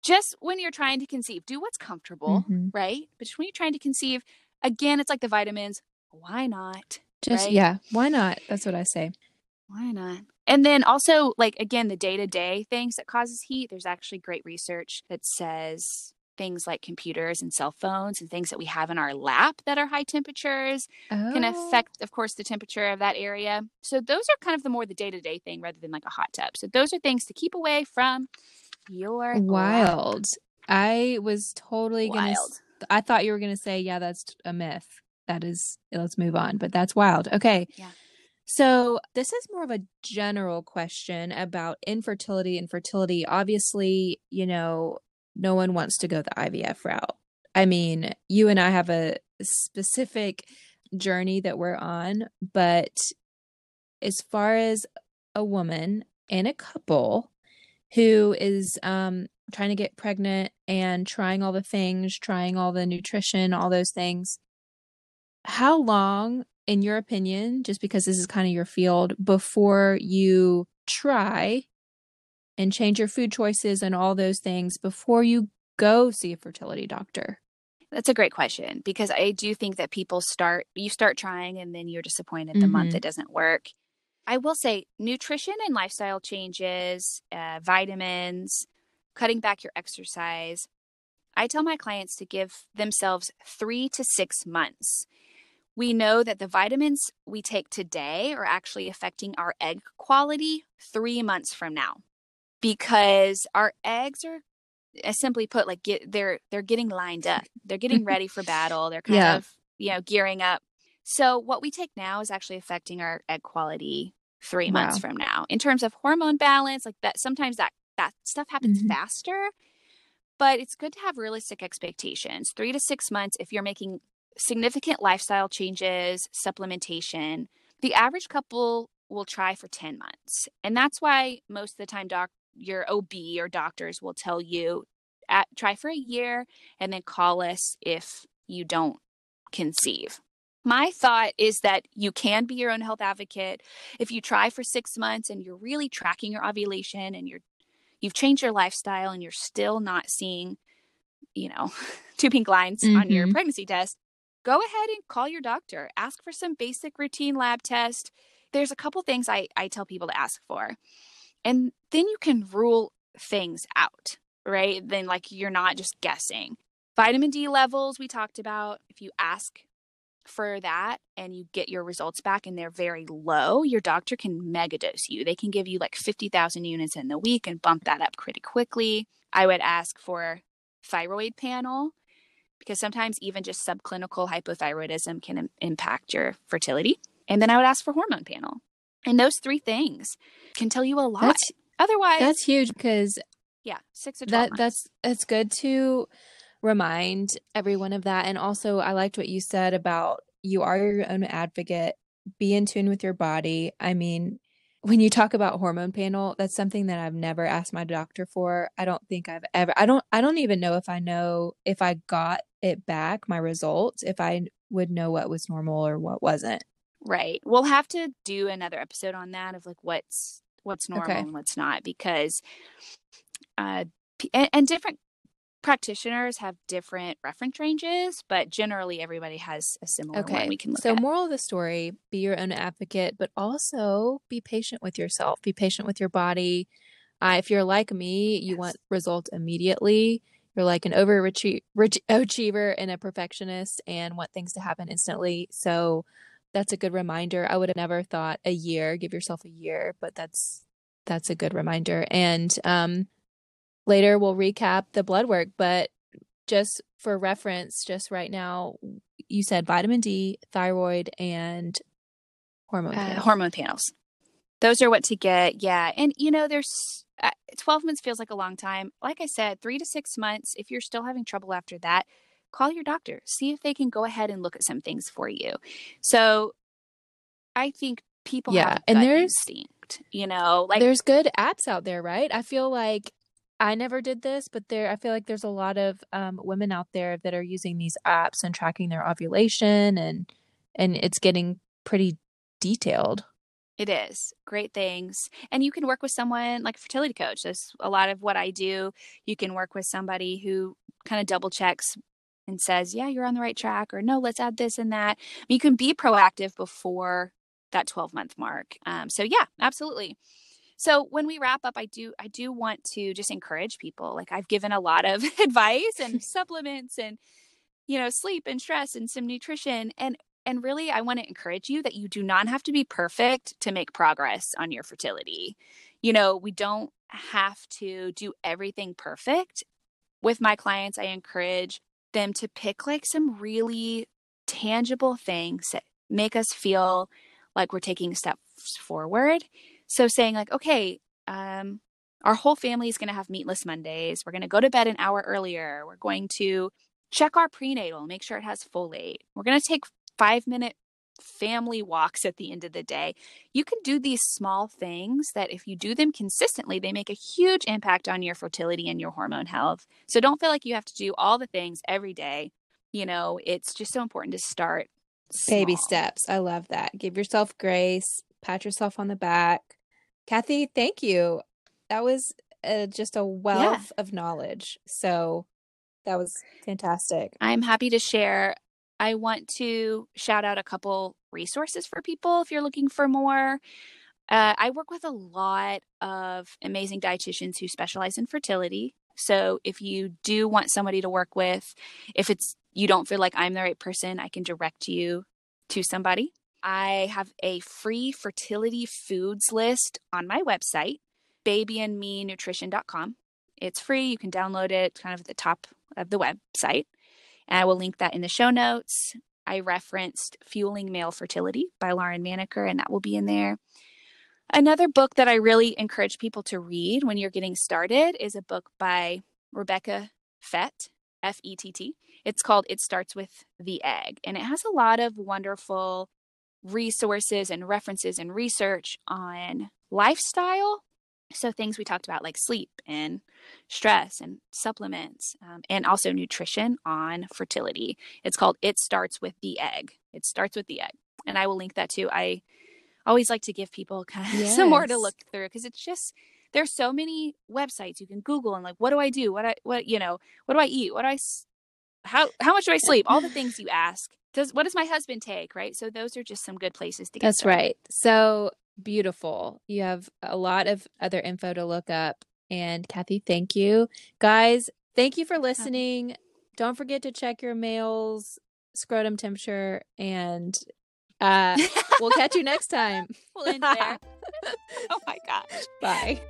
Just when you're trying to conceive, do what's comfortable, mm-hmm. right? But when you're trying to conceive, again, it's like the vitamins. Why not? Just, right? Yeah, why not? That's what I say. Why not? And then also, like, again, the day-to-day things that causes heat. There's actually great research that says things like computers and cell phones and things that we have in our lap that are high temperatures can affect, of course, the temperature of that area. So those are kind of the more the day-to-day thing rather than like a hot tub. So those are things to keep away from your wild lap. I was totally going to – I thought you were going to say, yeah, that's a myth. That is – let's move on. But that's wild. Okay. Yeah. So this is more of a general question about infertility and fertility. Obviously, you know, no one wants to go the IVF route. I mean, you and I have a specific journey that we're on, but as far as a woman and a couple who is trying to get pregnant and trying all the things, trying all the nutrition, all those things, how long, in your opinion, just because this is kind of your field, before you try and change your food choices and all those things before you go see a fertility doctor? That's a great question, because I do think that people start trying and then you're disappointed the mm-hmm. month it doesn't work. I will say nutrition and lifestyle changes, vitamins, cutting back your exercise. I tell my clients to give themselves 3 to 6 months. We know that the vitamins we take today are actually affecting our egg quality 3 months from now, because our eggs are, simply put, like they're getting lined up. They're getting ready for battle. They're kind of, gearing up. So what we take now is actually affecting our egg quality 3 months from now. In terms of hormone balance, like that, sometimes that stuff happens mm-hmm. faster, but it's good to have realistic expectations. 3 to 6 months if you're making significant lifestyle changes, supplementation. The average couple will try for 10 months. And that's why most of the time your OB or doctors will tell you try for a year and then call us if you don't conceive. My thought is that you can be your own health advocate. If you try for 6 months and you're really tracking your ovulation and you've changed your lifestyle and you're still not seeing, 2 pink lines mm-hmm. on your pregnancy test, go ahead and call your doctor. Ask for some basic routine lab test. There's a couple things I tell people to ask for. And then you can rule things out, right? Then you're not just guessing. Vitamin D levels we talked about. If you ask for that and you get your results back and they're very low, your doctor can megadose you. They can give you 50,000 units in the week and bump that up pretty quickly. I would ask for thyroid panel, because sometimes even just subclinical hypothyroidism can impact your fertility. And then I would ask for hormone panel. And those 3 things can tell you a lot. Otherwise, that's huge, because 6 to 12 months. It's good to remind everyone of that. And also, I liked what you said about you are your own advocate, be in tune with your body. I mean, when you talk about hormone panel, that's something that I've never asked my doctor for. I don't think I've ever, I don't even know if I know if I got it back, my results, if I would know what was normal or what wasn't. Right. We'll have to do another episode on that of what's normal and what's not, because, and different practitioners have different reference ranges, but generally everybody has a similar one we can look at. So moral of the story, be your own advocate, but also be patient with yourself, be patient with your body. If you're like me, you want results immediately. You're like an overachiever and a perfectionist and want things to happen instantly. So that's a good reminder. I would have never thought a year, give yourself a year, but that's a good reminder. And, later, we'll recap the blood work, but just for reference, just right now, you said vitamin D, thyroid, and hormone panels. Those are what to get. Yeah. And, there's 12 months feels like a long time. Like I said, 3 to 6 months, if you're still having trouble after that, call your doctor, see if they can go ahead and look at some things for you. So I think people have a gut instinct, you know, like there's good apps out there, right? I feel like I never did this, but I feel like there's a lot of women out there that are using these apps and tracking their ovulation, and it's getting pretty detailed. It is. Great things. And you can work with someone like a fertility coach. That's a lot of what I do. You can work with somebody who kind of double checks and says, yeah, you're on the right track, or no, let's add this and that. You can be proactive before that 12-month mark. So yeah, absolutely. So when we wrap up, I do want to just encourage people. Like, I've given a lot of advice and supplements and, you know, sleep and stress and some nutrition. And really, I want to encourage you that you do not have to be perfect to make progress on your fertility. You know, we don't have to do everything perfect. With my clients, I encourage them to pick like some really tangible things that make us feel like we're taking steps forward. So saying like, okay, our whole family is going to have meatless Mondays. We're going to go to bed an hour earlier. We're going to check our prenatal, make sure it has folate. We're going to take 5-minute family walks at the end of the day. You can do these small things that if you do them consistently, they make a huge impact on your fertility and your hormone health. So don't feel like you have to do all the things every day. You know, it's just so important to start small. Baby steps. I love that. Give yourself grace, pat yourself on the back. Kathy, thank you. That was just a wealth of knowledge. So that was fantastic. I'm happy to share. I want to shout out a couple resources for people if you're looking for more. I work with a lot of amazing dietitians who specialize in fertility. So if you do want somebody to work with, if it's you don't feel like I'm the right person, I can direct you to somebody. I have a free fertility foods list on my website, babyandmenutrition.com. It's free. You can download it kind of at the top of the website. And I will link that in the show notes. I referenced Fueling Male Fertility by Lauren Manaker, and that will be in there. Another book that I really encourage people to read when you're getting started is a book by Rebecca Fett, F-E-T-T. It's called It Starts With The Egg, and it has a lot of wonderful resources and references and research on lifestyle. So things we talked about like sleep and stress and supplements, and also nutrition on fertility. It's called It Starts With The Egg. It Starts With The Egg. And I will link that too. I always like to give people kind of some more to look through, because it's just, there's so many websites you can Google and like, what do I do? What do I eat? How much do I sleep? All the things you ask. What does my husband take? Right. So those are just some good places to get started. That's right. So beautiful. You have a lot of other info to look up. And Kathy, thank you. Guys, thank you for listening. Don't forget to check your mail's scrotum temperature, and we'll catch you next time. We'll end there. Oh my gosh. Bye.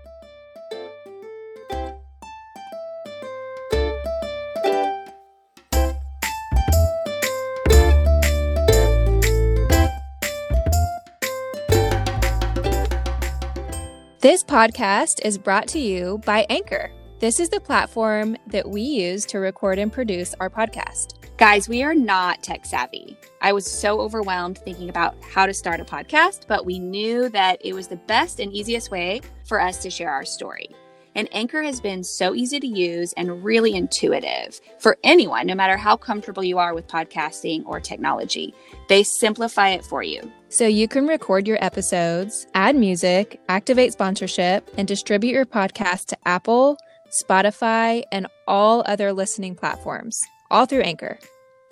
This podcast is brought to you by Anchor. This is the platform that we use to record and produce our podcast. Guys, we are not tech savvy. I was so overwhelmed thinking about how to start a podcast, but we knew that it was the best and easiest way for us to share our story. And Anchor has been so easy to use and really intuitive for anyone, no matter how comfortable you are with podcasting or technology. They simplify it for you. So you can record your episodes, add music, activate sponsorship, and distribute your podcast to Apple, Spotify, and all other listening platforms, all through Anchor.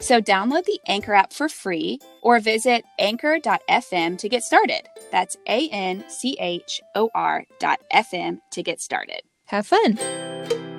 So download the Anchor app for free or visit anchor.fm to get started. That's ANCHOR.FM to get started. Have fun.